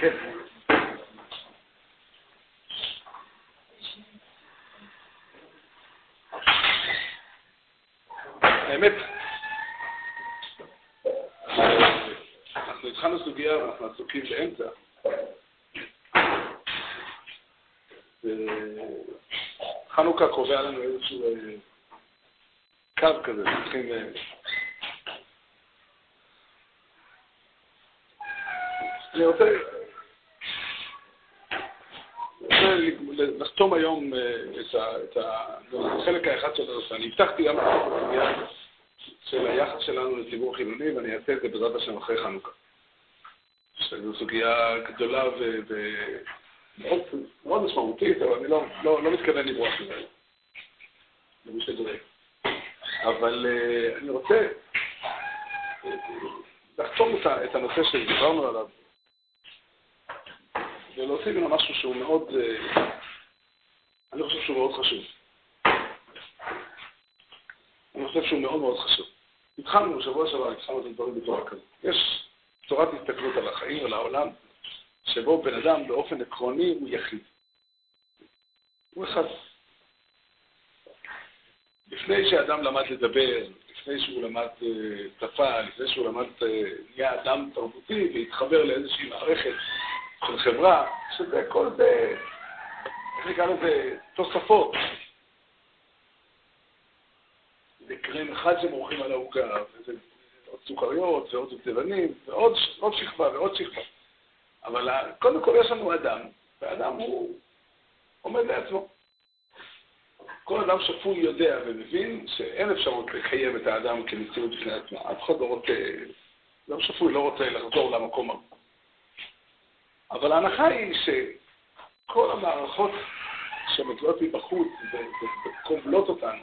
כן. האמת, אנחנו התחלנו סוגיה ואנחנו עסוקים באמצע. חנוכה קובע לנו איזשהו קו כזה, צריכים אני רוצה לחתום היום את החלק האחד של הרסה. אני הבטחתי גם של היחס שלנו לציבור חילוני, ואני אעשה את זה בעזרת השם אחרי חנוכה. זו סוגיה גדולה ומאוד משמעותית, אבל אני לא מתכוון לברוח ממנה. למי שדורק. אבל אני רוצה לחתום את הנושא שדיברנו עליו, ולהוסיף לנו משהו שהוא מאוד, אני חושב שהוא מאוד חשוב. אני חושב שהוא מאוד מאוד חשוב. התחלנו שבוע שעבר, התחלנו את הדברים בתורה כזאת. יש תורת הסתכלות על החיים ועל העולם, שבו בן אדם באופן עקרוני הוא יחיד. הוא אחד. לפני שאדם למד לדבר, לפני שהוא למד שפה, לפני שהוא למד נהיה אדם תרבותי והתחבר לאיזושהי מערכת של חברה, שזה כל זה, איך נקרא לזה, תוספות. זה קרם אחד שמורחים על העוגה, וזה עוד סוכריות ועוד צבעונים, ועוד שכבה ועוד שכבה. אבל קודם כל יש לנו אדם, והאדם הוא עומד לעצמו. כל אדם שפוי יודע ומבין שאין אפשרות לקיים את האדם כמציאות בפני עצמה. אף אחד לא רוצה, אדם שפוי לא רוצה לחזור למקום הזה. אבל ההנחה היא שכל המערכות שמגיעות מבחוץ וקובלות אותנו,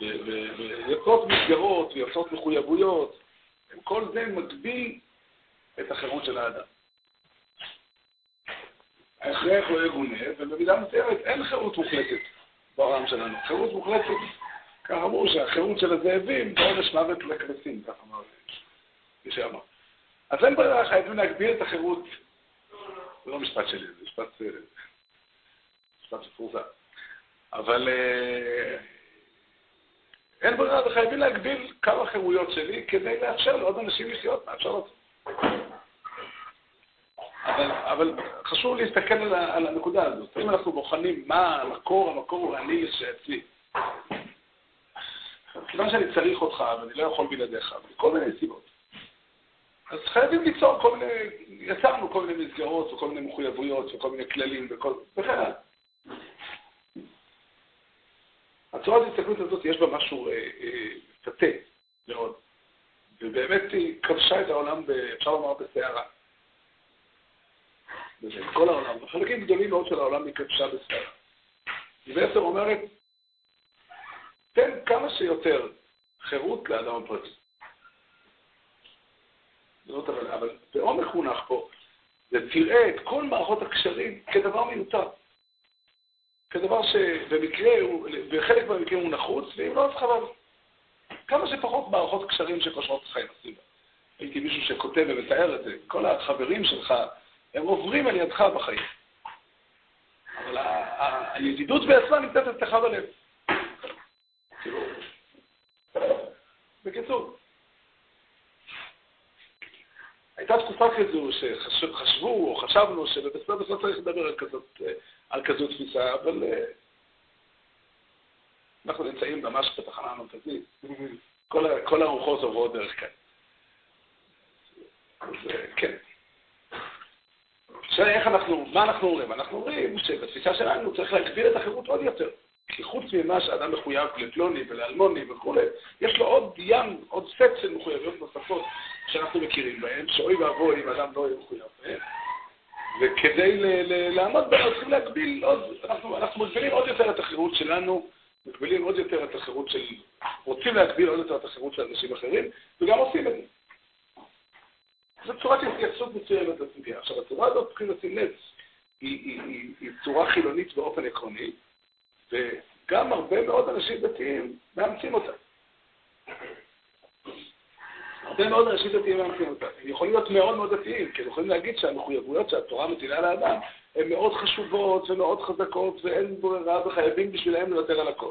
ויוצרות מסגרות ויוצרות מחויבויות, כל זה מגביל את החירות של האדם. ההכרח לא יגונה, ובמידה מסוימת אין חירות מוחלטת בעולם שלנו. חירות מוחלטת, כאמור שהחירות של הזאבים זה עונש מוות לכבשים, כך אמר מי שאמר. אז אין ברירה, חייבים להגביל את החירות. זה לא משפט שלי, זה משפט שפורסם. אבל אין ברירה, חייבים להגביל כמה חירויות שלי כדי לאפשר לעוד אנשים לחיות, מאפשרות. אבל חשוב להסתכל על הנקודה הזאת. אם אנחנו בוחנים מה המקור הוא אני שעצי. כיוון שאני צריך אותך ואני לא יכול בלעדיך, מכל מיני סיבות. אז חייבים ליצור כל מיני, יצרנו כל מיני מסגרות וכל מיני מחויבויות וכל מיני כללים וכן הלאה. הצורת ההסתכלות הזאת יש בה משהו פתה מאוד. ובאמת היא כבשה את העולם, אפשר לומר, בסערה. כל העולם, החלקים גדולים מאוד של העולם היא כבשה בסערה. היא בעצם אומרת, תן כמה שיותר חירות לאדם הפרטי. אבל בעומק מונח פה, זה תראה את כל מערכות הקשרים כדבר מיותר. כדבר שבמקרה, בחלק מהמקרה הוא נחוץ, ואם לא אז חבל. כמה שפחות מערכות קשרים שקושרות חיים עשיבה. הייתי מישהו שכותב ומתאר את זה. כל החברים שלך, הם עוברים על ידך בחיים. אבל הידידות בעצמה נמצאת אצלך בלב. כאילו, בקיצור. הייתה תקופה כזו שחשבו או חשבנו שבסדר לא צריך לדבר על כזו תפיסה, אבל אנחנו נמצאים ממש בתחנה המרכזית. כל הרוחות עוברות דרך כאן. אז כן. מה אנחנו אומרים? אנחנו אומרים שבתפיסה שלנו צריך להגביל את החירות עוד יותר. כי חוץ ממה שאדם מחויב לפלוני ולאלמוני וכו', יש לו עוד ים, עוד סט של מחויבויות נוספות שאנחנו מכירים בהן, שאוי ואבוי אם אדם לא יהיה מחויב בהן. וכדי לעמוד בהן, צריכים להגביל עוד, אנחנו מגבילים עוד יותר את החירות שלנו, מגבילים עוד יותר את החירות של, רוצים להגביל עוד יותר את החירות של אנשים אחרים, וגם עושים את זה. זו צורה שהתייחסות מצוינת לסוגיה. עכשיו, הצורה הזאת צריכים לשים לב, היא צורה חילונית באופן עקרוני, וגם הרבה מאוד אנשים דתיים מאמצים אותה. הרבה מאוד אנשים דתיים מאמצים אותם. הם יכולים להיות מאוד מאוד דתיים, כי הם יכולים להגיד שהמחויבויות שהתורה מטילה לאדם הן מאוד חשובות ומאוד חזקות ואין ברירה וחייבים בשבילהם לוותר על הכל.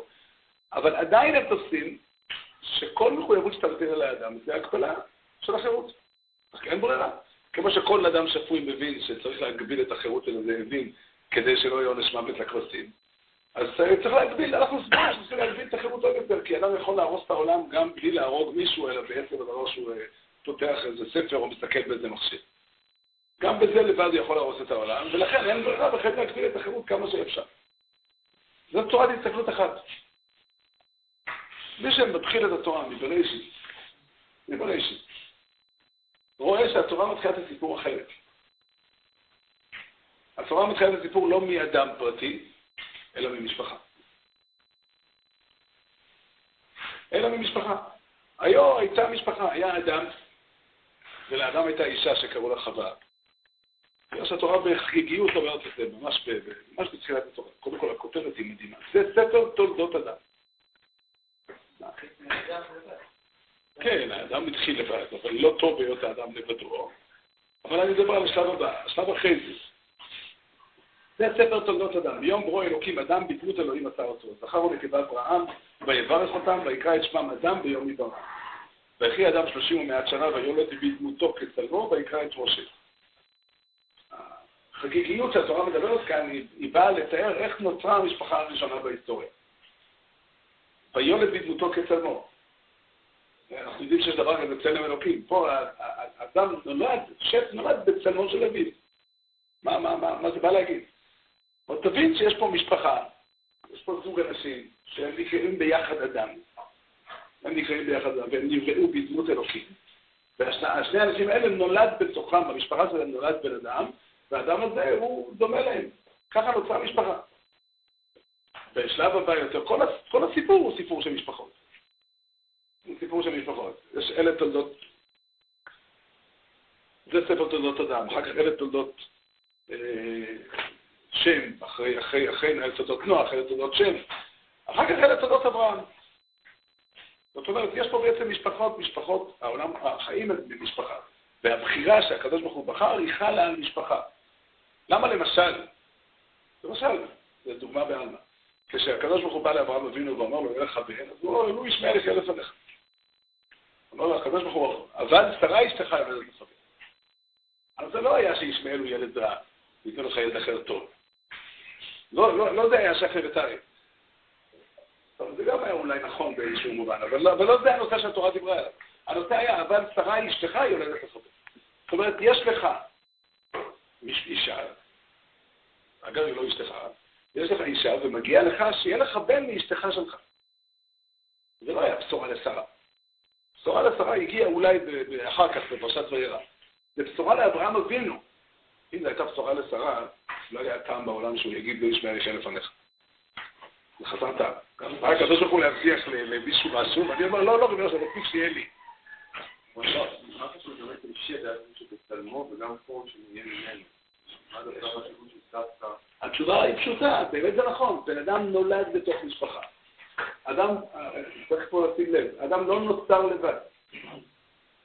אבל עדיין הם תופסים שכל מחויבות שאתה מטיל על האדם זה הגבלה של החירות. כי אין ברירה. כמו שכל אדם שפוי מבין שצריך להגביל את החירות שלו, זה הבין כדי שלא יהיה עונש מוות לכבשים. אז צריך להגביל, אנחנו סבורים שצריך להגביל את החירות עוד יותר, כי אדם יכול להרוס את העולם גם בלי להרוג מישהו, אלא בעצם הדבר שהוא פותח איזה ספר או מסתכל באיזה מכשיר. גם בזה לבד יכול להרוס את העולם, ולכן אין ברירה, וחייב להגביל את החירות כמה שאפשר. זאת צורת הסתכלות אחת. מי שמתחיל את התורה מבראשית, רואה שהתורה מתחילה את הסיפור אחרת. התורה מתחילה את הסיפור לא מאדם פרטי, אלא ממשפחה. היום הייתה משפחה, היה אדם, ולאדם הייתה אישה שקראו לה חווה. יש התורה בחגיגיות אומרת את זה, ממש בתחילת התורה. קודם כל, הכותרת היא מדהימה. זה ספר תולדות אדם. כן, האדם מתחיל לבד, אבל לא טוב להיות האדם לבדו. אבל אני מדבר על השלב הבא, השלב אחרי זה. זה ספר תולדות אדם. ביום ברוא אלוקים אדם, בדמות אלוהים עשה אותו. זכר הוא נקבה אברהם, ויברך אותם, ויקרא את שמם אדם ביום היוולדם. ויחי אדם 300 שנה, ויולד בדמותו כצלמו, ויקרא את שמו שם. החגיגיות שהתורה מדברת כאן, היא באה לתאר איך נוצרה המשפחה הראשונה בהיסטוריה. ויולד בדמותו כצלמו. אנחנו יודעים שיש דבר כזה צלם אלוקים. פה האדם נולד בצלמו של אביו. מה זה בא להגיד? אבל תבין שיש פה משפחה, יש פה זוג אנשים שהם נקראים ביחד אדם. והם נבראו בדמות אלוקים. והשני האנשים האלה נולד בתוכם, במשפחה שלהם נולד בן אדם, והאדם הזה הוא דומה להם. ככה נוצרה משפחה. בשלב הבא יותר, כל הסיפור הוא סיפור של משפחות. יש אלה תולדות. זה ספר תולדות אדם, אחר כך אלה תולדות שם, אחרי אלה תולדות נוח, אחרי תולדות שם, אחר כך אלה תולדות אברהם. זאת אומרת, יש פה בעצם משפחות, העולם, החיים הם במשפחה. והבחירה שהקדוש ברוך הוא בחר היא חלה על משפחה. למה למשל, זו דוגמה בעלמא. כשהקדוש ברוך הוא בא לאברהם אבינו ואמר לו, אין לך בן, אז הוא לא ישמע לך אלף עליך. אמר לו, הקדוש ברוך הוא, אבל שרה אשתך יולדת לך בן. אז זה לא היה שישמעאל הוא ילד רע, ייתן לך ילד אחר טוב. לא זה היה שחר ותארי. זה גם היה אולי נכון באיזשהו מובן, אבל לא זה הנושא שהתורה דיברה עליו. הנושא היה, אבל שרה אשתך יולדת לך בן. זאת אומרת, יש לך אישה, אגב היא לא אשתך, יש לך אישה ומגיע לך שיהיה לך בן מאשתך שלך. זה לא היה בשורה לשרה. בשורה לשרה הגיעה אולי אחר כך בפרשת וירא. זה בשורה לאברהם אבינו. אם זו הייתה בשורה לשרה, לא היה טעם בעולם שהוא יגיד לא ישמע לי לפניך. זה חסר טעם. הקדוש ברוך הוא להבטיח למישהו משהו, ואני אומר לא, רבי יוסף, מספיק שיהיה לי. אבל לא, מה חשוב באמת עם שדע שבצלמו וגם פה שנהיה ממנו? התשובה היא פשוטה, באמת זה נכון, בן אדם נולד בתוך משפחה. אדם, צריך פה לשים לב, אדם לא נוצר לבד.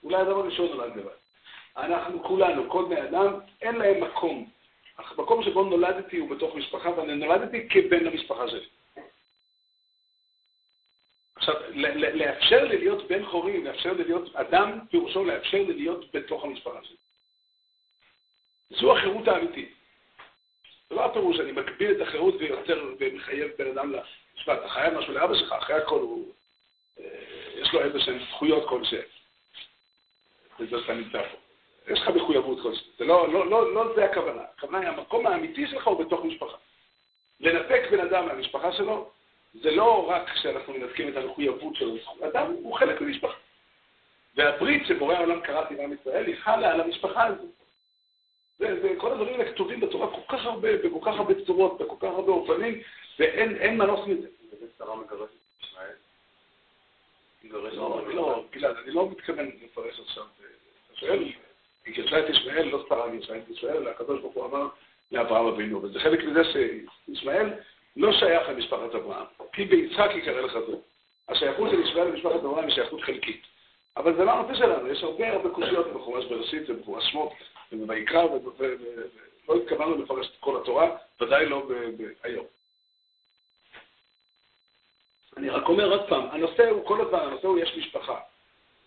אולי אדם הראשון נולד לבד. אנחנו כולנו, כל בני אדם, אין להם מקום. המקום שבו נולדתי הוא בתוך משפחה, ואני נולדתי כבן למשפחה שלי. עכשיו, לאפשר לי להיות בן חורי, לאפשר לי להיות אדם, פירושו לאפשר לי להיות בתוך המשפחה שלי. זו החירות האמיתית. זה לא הפירוש, אני מקביל את החירות ויוצר ומחייב בן אדם לשמע, אתה חייב משהו לאבא שלך, אחרי הכל הוא, יש לו איזה שהן זכויות כלשהן. וזה שאתה נמצא פה. יש לך מחויבות כלשהן. זה לא זה הכוונה. הכוונה היא, המקום האמיתי שלך הוא בתוך משפחה. לנפק בן אדם מהמשפחה שלו, זה לא רק שאנחנו מנתקים את המחויבות שלו. אדם הוא חלק ממשפחה. והברית שבורא העולם קראתי עם ישראל, היא חלה על המשפחה הזו. כל הדברים האלה כתובים בתורה כל כך הרבה, בכל כך הרבה צורות, בכל כך הרבה אופנים, ואין מנוס מזה. זה שרה מגרשת ישראל? לא, גלעד, אני לא מתכוון לפרש עכשיו את ישראל. היא גרשה את ישמעאל, לא שרה גרשה את ישראל, הקדוש ברוך הוא אמר לאברהם אבינו, וזה חלק מזה שישמעאל לא שייך למשפחת אברהם, כי ביצחק יקרא לך זאת. השייכות של ישמעאל למשפחת אברהם היא שייכות חלקית. אבל זה לא הנושא שלנו, יש הרבה קושיות בחומש בראשית ובחומש שמות ובעיקר, ולא התכוונו לפרש את כל התורה, ודאי לא היום. אני רק אומר עוד פעם, הנושא הוא כל הזמן, הנושא הוא יש משפחה.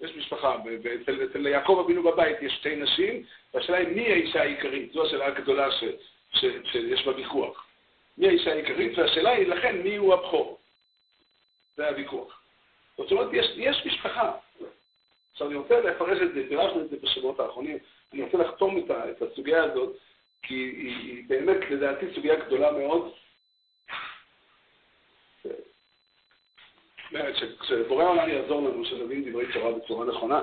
יש משפחה, אצל יעקב אבינו בבית יש שתי נשים, והשאלה היא מי האישה העיקרית, זו השאלה הגדולה שיש בה ויכוח. מי האישה העיקרית, והשאלה היא לכן מי הוא הבכור. זה הוויכוח. זאת אומרת, יש משפחה. עכשיו אני רוצה להפרש את זה, פירשנו את זה בשבועות האחרונים, אני רוצה לחתום את הסוגיה הזאת, כי היא באמת לדעתי סוגיה גדולה מאוד. באמת שבורא העולם יעזור לנו שנבין דברי תורה בצורה נכונה,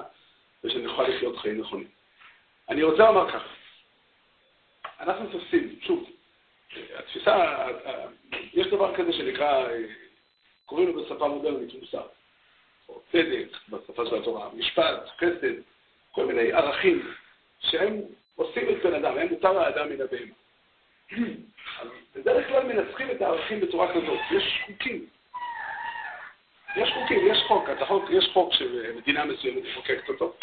ושנוכל לחיות חיים נכונים. אני רוצה לומר כך, אנחנו תופסים, שוב, התפיסה, יש דבר כזה שנקרא, קוראים לו בשפה מודרנית מוסר, או צדק בשפה של התורה, משפט, חסד, כל מיני ערכים, שהם עושים את בן אדם, הם מותר האדם מן הבהמה. אז בדרך כלל מנסחים את הערכים בצורה כזאת, יש חוקים. יש חוקים, יש חוק, יש חוק שמדינה מסוימת מחוקקת אותו,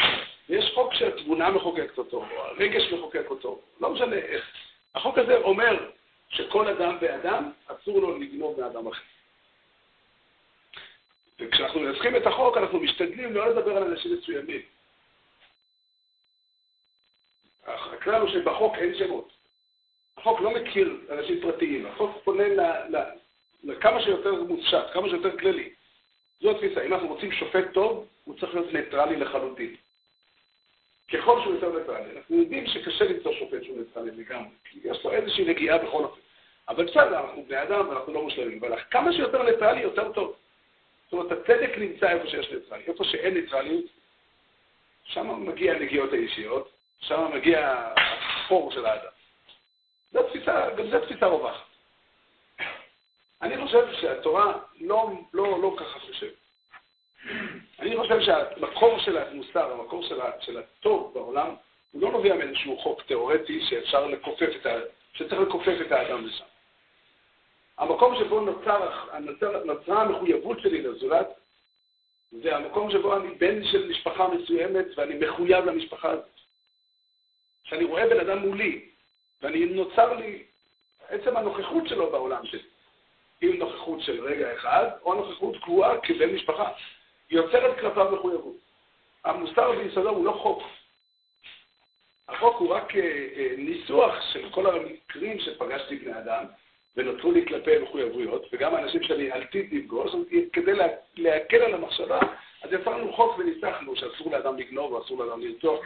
ויש חוק שהתבונה מחוקקת אותו, או הרגש מחוקק אותו, לא משנה איך. החוק הזה אומר שכל אדם ואדם אסור לו לגנוב מאדם אחר. וכשאנחנו מנסחים את החוק, אנחנו משתדלים לא לדבר על אנשים מסוימים. הכלל הוא שבחוק אין שמות. החוק לא מכיר אנשים פרטיים, החוק פונה לכמה שיותר מופשט, כמה שיותר כללי. זו התפיסה, אם אנחנו רוצים שופט טוב, הוא צריך להיות ניטרלי לחלוטין. ככל שהוא יותר ניטרלי, אנחנו יודעים שקשה למצוא שופט שהוא ניטרלי לגמרי, כי יש לו איזושהי נגיעה בכל אופן. אבל בסדר, אנחנו בני אדם ואנחנו לא מושלמים, אבל כמה שיותר ניטרלי, יותר טוב. זאת אומרת, הצדק נמצא איפה שיש ניטרלי, איפה שאין ניטרליות, שם מגיע הנגיעות האישיות, שם מגיע החור של האדם. זו התפיסה, גם זו תפיסה רווחת. אני חושב שהתורה לא ככה חושב. אני חושב שהמקור של המוסר, המקור של הטוב בעולם, הוא לא נובע מאיזשהו חוק תיאורטי שצריך לקופף את האדם לשם. המקום שבו נוצרה המחויבות שלי לזולת, זה המקום שבו אני בן של משפחה מסוימת ואני מחויב למשפחה הזאת. שאני רואה בן אדם מולי, ואני נוצר לי עצם הנוכחות שלו בעולם שלי. עם נוכחות של רגע אחד, או נוכחות קבועה כבן משפחה. היא יוצרת כלפיו מחויבות. המוסר ביסודו הוא לא חוק. החוק הוא רק ניסוח של כל המקרים שפגשתי בני אדם, ונותרו לי כלפי מחויבויות, וגם האנשים שאני עלתית לפגוש, כדי להקל על המחשבה, אז יצרנו חוק וניסחנו שאסור לאדם לגנוב, ואסור לאדם לרצוח.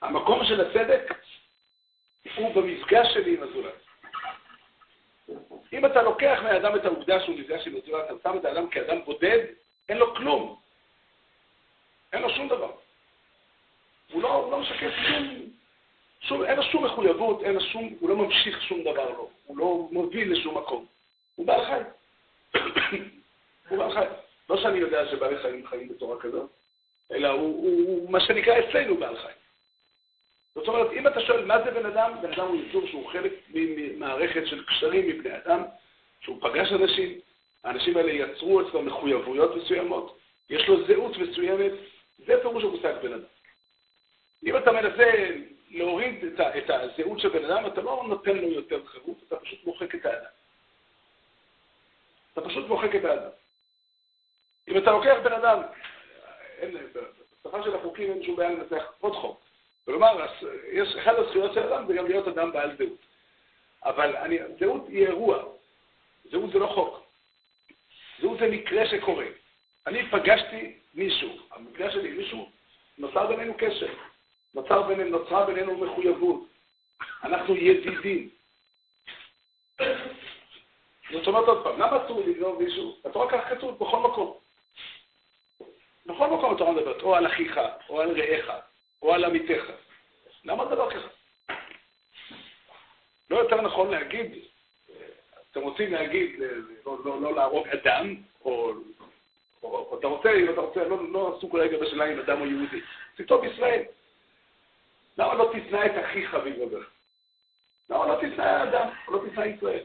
המקום של הצדק הוא במפגש שלי עם הזולת. אם אתה לוקח מהאדם את העובדה שהוא נפגש עם הזולת, אתה שם את האדם כאדם בודד, אין לו כלום. אין לו שום דבר. הוא לא משקף שום, אין לו שום מחויבות, הוא לא ממשיך שום דבר לו. הוא לא מוביל לשום מקום. הוא בעל חי. הוא בעל חי. לא שאני יודע שבעלי חיים חיים בתורה כזאת, אלא הוא מה שנקרא אצלנו בעל חי. זאת אומרת, אם אתה שואל מה זה בן אדם, בן אדם הוא יצור שהוא חלק ממערכת של קשרים מבני אדם, שהוא פגש אנשים, האנשים האלה יצרו אצלו מחויבויות מסוימות, יש לו זהות מסוימת, זה פירוש המושג בן אדם. אם אתה מנסה להוריד את הזהות של בן אדם, אתה לא נותן לו יותר חירות, אתה פשוט מוחק את האדם. אתה פשוט מוחק את האדם. אם אתה לוקח בן אדם, בשפה של החוקים אין שום בעיה לנצח עוד חוק. כלומר, יש אחד הזכויות של אדם, זה גם להיות אדם בעל זהות. אבל זהות היא אירוע. זהות זה לא חוק. זהות זה מקרה שקורה. אני פגשתי מישהו, המקרה שלי, מישהו, נוצר בינינו קשר. נוצרה בינינו מחויבות. אנחנו ידידים. זאת אומרת עוד פעם, למה אסור לגנוב מישהו? אתה רואה כך כתוב בכל מקום. בכל מקום אתה רואה לדבר, או על אחיך, או על רעיך. או על עמיתך. למה זה לא ככה? לא יותר נכון להגיד, אתם רוצים להגיד, לא להרוג אדם, או אתה רוצה, אם אתה רוצה, לא עשו כל רגע בשאלה אם אדם הוא יהודי. תכתוב ישראל. למה לא תצנע את הכי חביב בבך? למה לא תצנע אדם, או לא תצנע ישראל?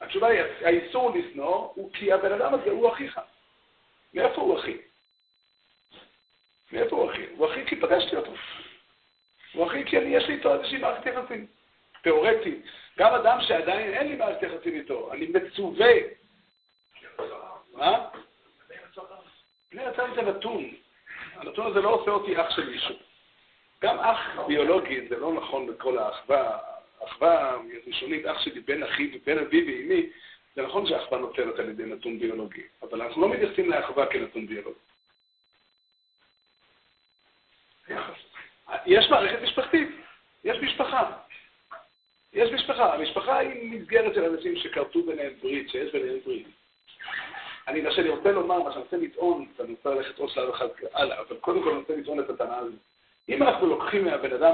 התשובה היא, האיסור לשנוא הוא כי הבן אדם הזה הוא אחיך. מאיפה הוא אחי? מאיפה הוא אחי? הוא אחי כי פגשתי אותו. הוא אחי כי אני, יש לי איתו איזושהי מערכת יחסים. תיאורטית. גם אדם שעדיין אין לי מערכת יחסים איתו. אני מצווה. מה? אני רצה לי את הנתון. הנתון הזה לא עושה אותי אח של מישהו. גם אח ביולוגי, זה לא נכון בכל האחווה. האחווה הראשונית, אח שלי בין אחי ובין אבי ואימי, זה נכון שהאחווה נותרת על ידי נתון ביולוגי, אבל אנחנו לא מתייחסים לאחווה כנתון ביולוגי. יש מערכת משפחתית, יש משפחה. יש משפחה, המשפחה היא מסגרת של אנשים שכרתו ביניהם ברית, שיש ביניהם ברית. אני נשא לי רוצה לומר מה שאני רוצה לטעון, אני רוצה ללכת עוד שלב אחד הלאה, אבל קודם כל אני רוצה לטעון את הטענה הזאת. אם אנחנו לוקחים מהבן אדם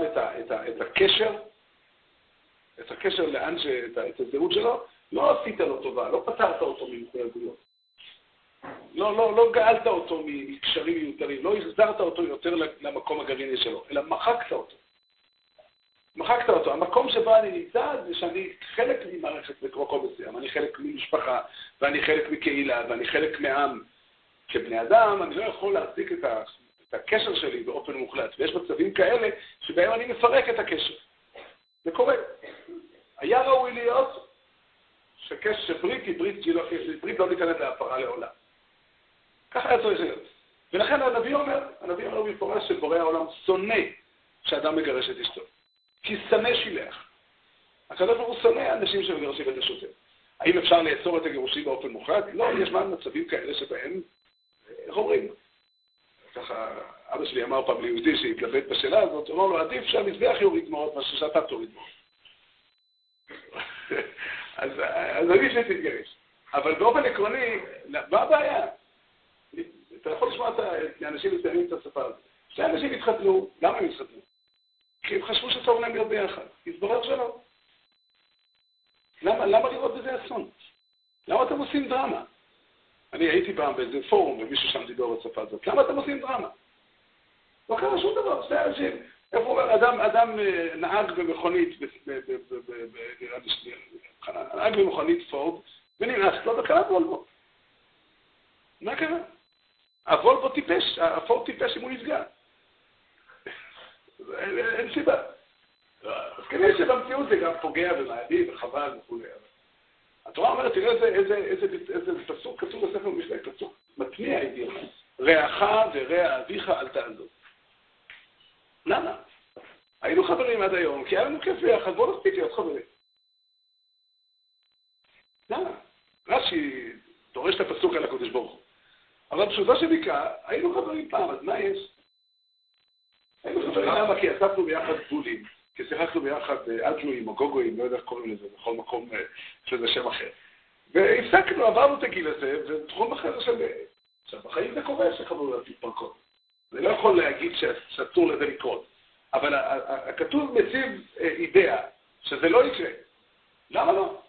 את הקשר, את הקשר לאן את הזהות שלו, לא עשית לו טובה, לא פתרת אותו ממחויבויות. לא גאלת אותו מקשרים מיותרים, לא החזרת אותו יותר למקום הגרעיני שלו, אלא מחקת אותו. מחקת אותו. המקום שבו אני נמצא זה שאני חלק ממערכת מקום מסוים, אני חלק ממשפחה, ואני חלק מקהילה, ואני חלק מעם. כבני אדם אני לא יכול להציג את הקשר שלי באופן מוחלט, ויש מצבים כאלה שבהם אני מפרק את הקשר. זה קורה. היה ראוי להיות שברית היא ברית לא ניתנת להפרה לעולם. ככה היה צריך להיות. ולכן הנביא אומר מפורש שבורא העולם שונא שאדם מגרש את אשתו. כי שנא שילח. הקדוש ברוך הוא שונא אנשים שמגרשים את השוטה. האם אפשר לאסור את הגירושים באופן מוחלט? לא, יש מצבים כאלה שבהם, איך אומרים? ככה, אבא שלי אמר פעם ליהודי שהתלבט בשאלה הזאת, הוא אמר לו, עדיף שהמזבח יוריד דמעות, מה ששאתה תוריד דמעות. אז אני שתתגרש. אבל באופן עקרוני, מה הבעיה? אתה יכול לשמוע את האנשים מסיימים את השפה הזאת. שני אנשים התחתנו, למה הם התחתנו? כי הם חשבו שטוב להם להיות ביחד. התברר שלא. למה לראות בזה אסון? למה אתם עושים דרמה? אני הייתי פעם באיזה פורום, ומישהו שם דיבור את השפה הזאת. למה אתם עושים דרמה? לא קרה שום דבר, שני אנשים. איפה אומר, אדם נהג במכונית, נהג במכונית פורד, וננס לו וקרה וולבו. מה קרה? הוולבו טיפש, הפורד טיפש אם הוא נפגע. אין סיבה. אז כנראה שבמציאות זה גם פוגע ומעדי וחבל וכו'. התורה אומרת, תראה איזה פסוק כתוב בספר משלי, פסוק מתניע אידיאל. רעך ורע אביך אל תעזוב. למה? היינו חברים עד היום, כי היה לנו כיף ביחד, בואו נספיק להיות חברים. למה? רש"י דורש את הפסוק על הקדוש ברוך הוא. אבל פשוטה שביקה, היינו חברים פעם, אז מה יש? היינו חברים למה? כי אספנו ביחד בולים, כי שיחקנו ביחד אדלויים או גוגויים, לא יודע איך קוראים לזה, בכל מקום שזה שם אחר. והפסקנו, עברנו את הגיל הזה, ותחום אחר של... עכשיו, בחיים זה קורה שחברו להתפרקות. זה לא יכול להגיד שאסור לזה לקרות. אבל הכתוב מציב אידאה, שזה לא יקרה. למה לא?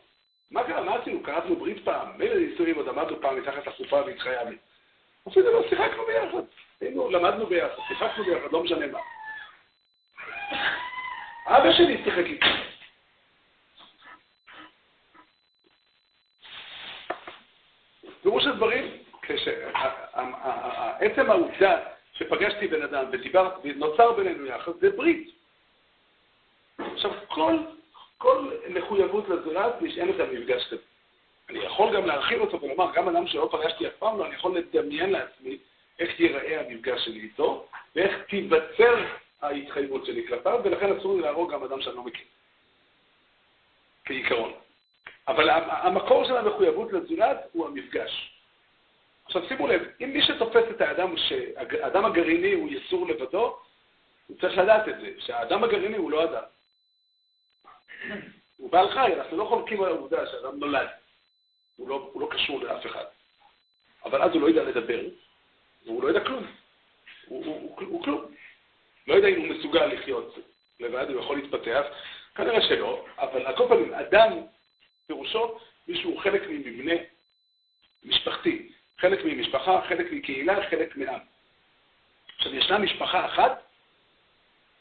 מה קרה? מה עשינו? קראתנו ברית פעם, מילה ניסויים עוד עמדנו פעם מתחת לחופה והתחייבנו. עשינו לא, שיחקנו ביחד. למדנו ביחד, שיחקנו ביחד, לא משנה מה. אבא שלי שיחק איתי. פירוש הדברים, כשעצם העובדה שפגשתי בן אדם ודיברתי, נוצר בינינו יחד, זה ברית. עכשיו, כל מחויבות לזולת נשענת על מפגש כזה. אני יכול גם להרחיב אותו ולומר, גם אדם שלא פגשתי אף פעם לא, אני יכול לדמיין לעצמי איך ייראה המפגש שלי איתו, ואיך תיווצר ההתחייבות שלי כלפיו, ולכן אסור לי להרוג גם אדם שאני לא מכיר. כעיקרון. אבל המקור של המחויבות לזולת הוא המפגש. עכשיו שימו לב, אם מי שתופס את האדם, שהאדם הגרעיני הוא יסור לבדו, הוא צריך לדעת את זה, שהאדם הגרעיני הוא לא אדם. הוא בעל חי, אנחנו לא חולקים על העובדה שהאדם נולד. הוא לא קשור לאף אחד. אבל אז הוא לא ידע לדבר, והוא לא ידע כלום. הוא כלום. לא יודע אם הוא מסוגל לחיות לבד, הוא יכול להתפתח, כנראה שלא, אבל הכל פעמים, אדם פירושו, מישהו חלק ממבנה משפחתי. חלק ממשפחה, חלק מקהילה, חלק מעם. עכשיו, ישנה משפחה אחת,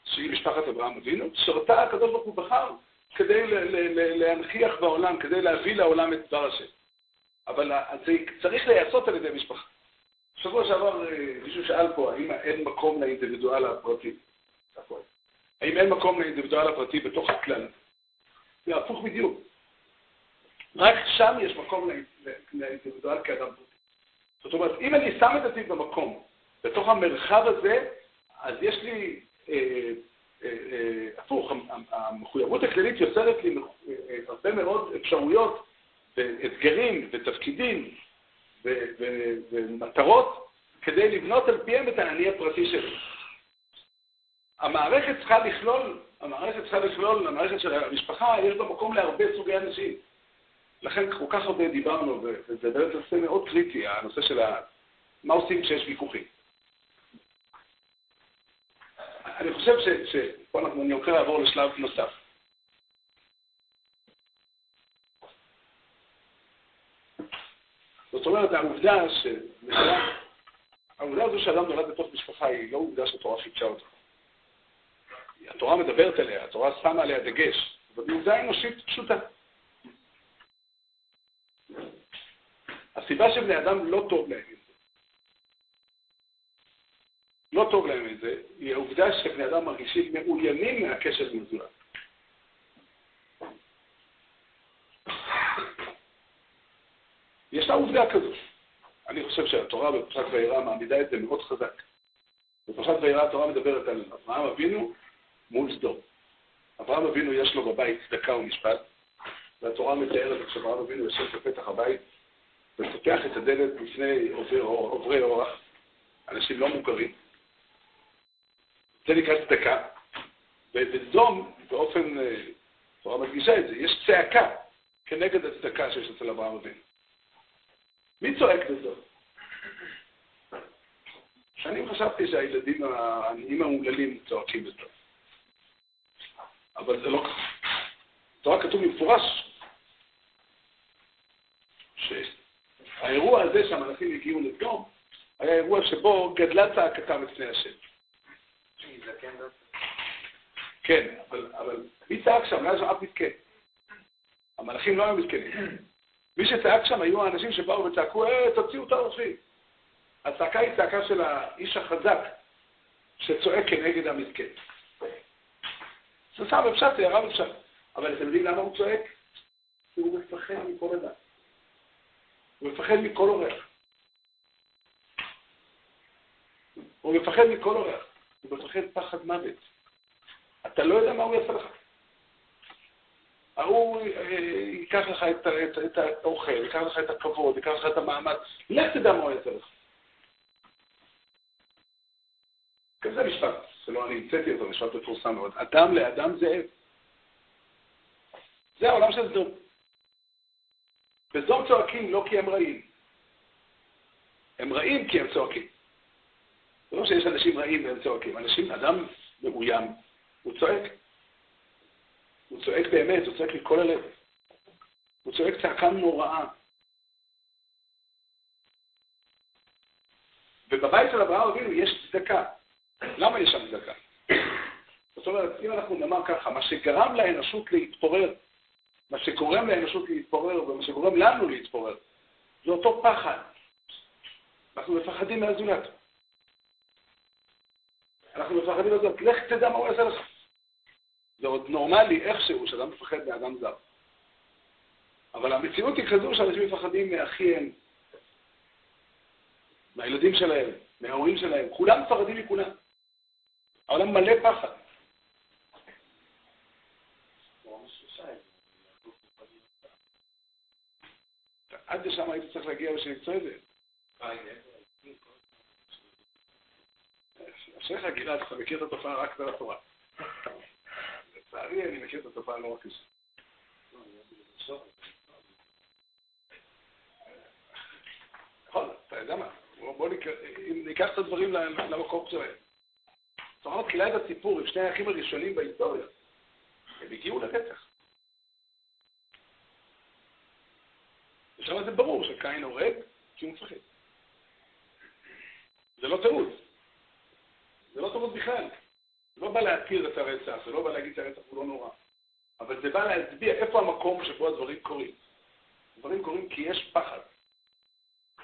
שהיא משפחת אברהם אבינו, שאותה הקדוש ברוך הוא בחר כדי להנכיח בעולם, כדי להביא לעולם את דבר השם. אבל צריך להיעשות על ידי משפחה. שבוע שעבר מישהו שאל פה, האם אין מקום לאינדיבידואל הפרטי? האם אין מקום לאינדיבידואל הפרטי בתוך הכלל? זה הפוך בדיוק. רק שם יש מקום לאינדיבידואל כאדם פרטי. זאת אומרת, אם אני שם את עצמי במקום, בתוך המרחב הזה, אז יש לי... הפוך, המחויבות הכללית יוצרת לי הרבה מאוד אפשרויות ואתגרים ותפקידים ומטרות כדי לבנות על פיהם את העני הפרטי שלי. המערכת צריכה לכלול, המערכת של המשפחה יש בה מקום להרבה סוגי אנשים. לכן כל כך הרבה דיברנו, וזה באמת נושא מאוד קריטי, הנושא של מה עושים כשיש ויכוחים. אני חושב שפה אני רוצה לעבור לשלב נוסף. זאת אומרת, העובדה הזו שאדם נולד בתוך משפחה היא לא עובדה שהתורה חידשה אותה. התורה מדברת עליה, התורה שמה עליה דגש, אבל היא עובדה אנושית פשוטה. הסיבה שבני אדם לא טוב להם את זה. לא טוב להם את זה, היא העובדה שבני אדם מרגישים מאוימים מהקשר עם הזולת. יש לה עובדה כזאת. אני חושב שהתורה בפרשת וירא מעמידה את זה מאוד חזק. בפרשת וירא התורה מדברת על אברהם אבינו מול סדום. אברהם אבינו יש לו בבית צדקה ומשפט, והתורה מתארת כשאברהם אבינו יושב בפתח הבית, ופותח את הדלת לפני עוברי אורח, אנשים לא מוכרים. זה נקרא צדקה. ובסדום, באופן, התורה מדגישה את זה, יש צעקה כנגד הצדקה שיש אצל אברהם אבינו. מי צועק לזאת? שנים חשבתי שהילדים העניים המוגללים צועקים לזאת. אבל זה לא ככה. התורה כתוב מפורש שהאירוע הזה שהמלאכים הגיעו לסדום היה אירוע שבו גדלה צעקתם לפני השם. כן, אבל מי צעק שם? לא היה שם אף מתקן. המלאכים לא היו מתקנים. מי שצעק שם היו האנשים שבאו וצעקו, תוציאו את הרשי. הצעקה היא צעקה של האיש החזק שצועק כנגד המתקן. זה סתם אפשר, זה הרב אפשר. אבל אתם יודעים למה הוא צועק? כי הוא מפחד מכל אדם. הוא מפחד מכל אורח. הוא מפחד מכל אורח. הוא מפחד פחד מוות. אתה לא יודע מה הוא יעשה לך. הוא ייקח לך את האוכל, ייקח לך את הכבוד, ייקח לך את המעמד. לא תדע מה הוא יעשה לך. כזה משפט, שלא אני המצאתי אותו, משפט מפורסם מאוד. אדם לאדם זאב. זה העולם של סדום. בסדום צועקים לא כי הם רעים. הם רעים כי הם צועקים. זה לא שיש אנשים רעים והם צועקים. אדם מאוים, הוא צועק. הוא צועק באמת, הוא צועק לכל הלב. הוא צועק צעקה נוראה. ובבית של אברהם אבינו יש צדקה. למה יש שם צדקה? זאת אומרת, אם אנחנו נאמר ככה, מה שגרם לאנושות להתפורר, מה שגורם לאנושות להתפורר ומה שגורם לנו להתפורר, זה אותו פחד. אנחנו מפחדים מהזולת. אנחנו מפחדים מהזולת. לך תדע מה הוא יעשה לך. זה עוד נורמלי איכשהו שאדם מפחד מאדם זר. אבל המציאות היא כזו שאנשים מפחדים מאחיהם, מהילדים שלהם, מההורים שלהם. כולם מפחדים מכולם. העולם מלא פחד. עד לשם הייתי צריך להגיע ושנמצוא את זה. השייך הגילת, אתה מכיר את התופעה רק על התורה. אני מכיר את התופעה לא רק איסור. נכון, אתה יודע מה? בואו ניקח את הדברים למקום שלהם. התורה מתחילה את הסיפור עם שני האחים הראשונים בהיסטוריה. הם הגיעו לרצח. עכשיו זה ברור שקין הורג כי הוא מפחד. זה לא תירוץ. זה לא תירוץ בכלל. זה לא בא להתיר את הרצח, זה לא בא להגיד את הרצח, הוא לא נורא. אבל זה בא להצביע איפה המקום שבו הדברים קורים. הדברים קורים כי יש פחד.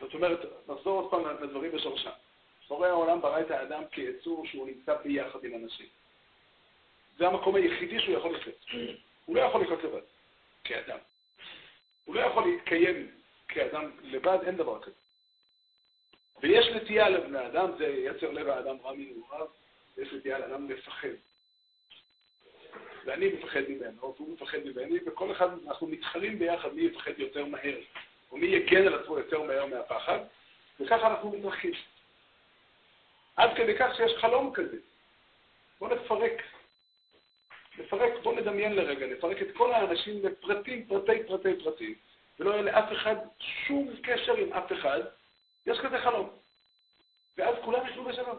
זאת אומרת, נחזור עוד פעם לדברים בשורשה. בורא העולם ברא את האדם כיצור שהוא נמצא ביחד עם אנשים. זה המקום היחידי שהוא יכול לחיות. הוא לא יכול לחיות לבד, כאדם. הוא לא יכול להתקיים כאדם לבד, אין דבר כזה. ויש נטייה לבני אדם, זה יצר לב האדם רע מנעוריו, יש נטייה לאדם לפחד. ואני מפחד ממנו, והוא מפחד ממני, וכל אחד אנחנו מתחרים ביחד מי יפחד יותר מהר, או מי יגן על עצמו יותר מהר מהפחד, וככה אנחנו מתרחים. עד כדי כך שיש חלום כזה. בוא נפרק. בוא נדמיין לרגע, נפרק את כל האנשים לפרטים, פרטים, ולא יהיה לאף אחד שום קשר עם אף אחד, יש כזה חלום. ואז כולם ישבו בשלום.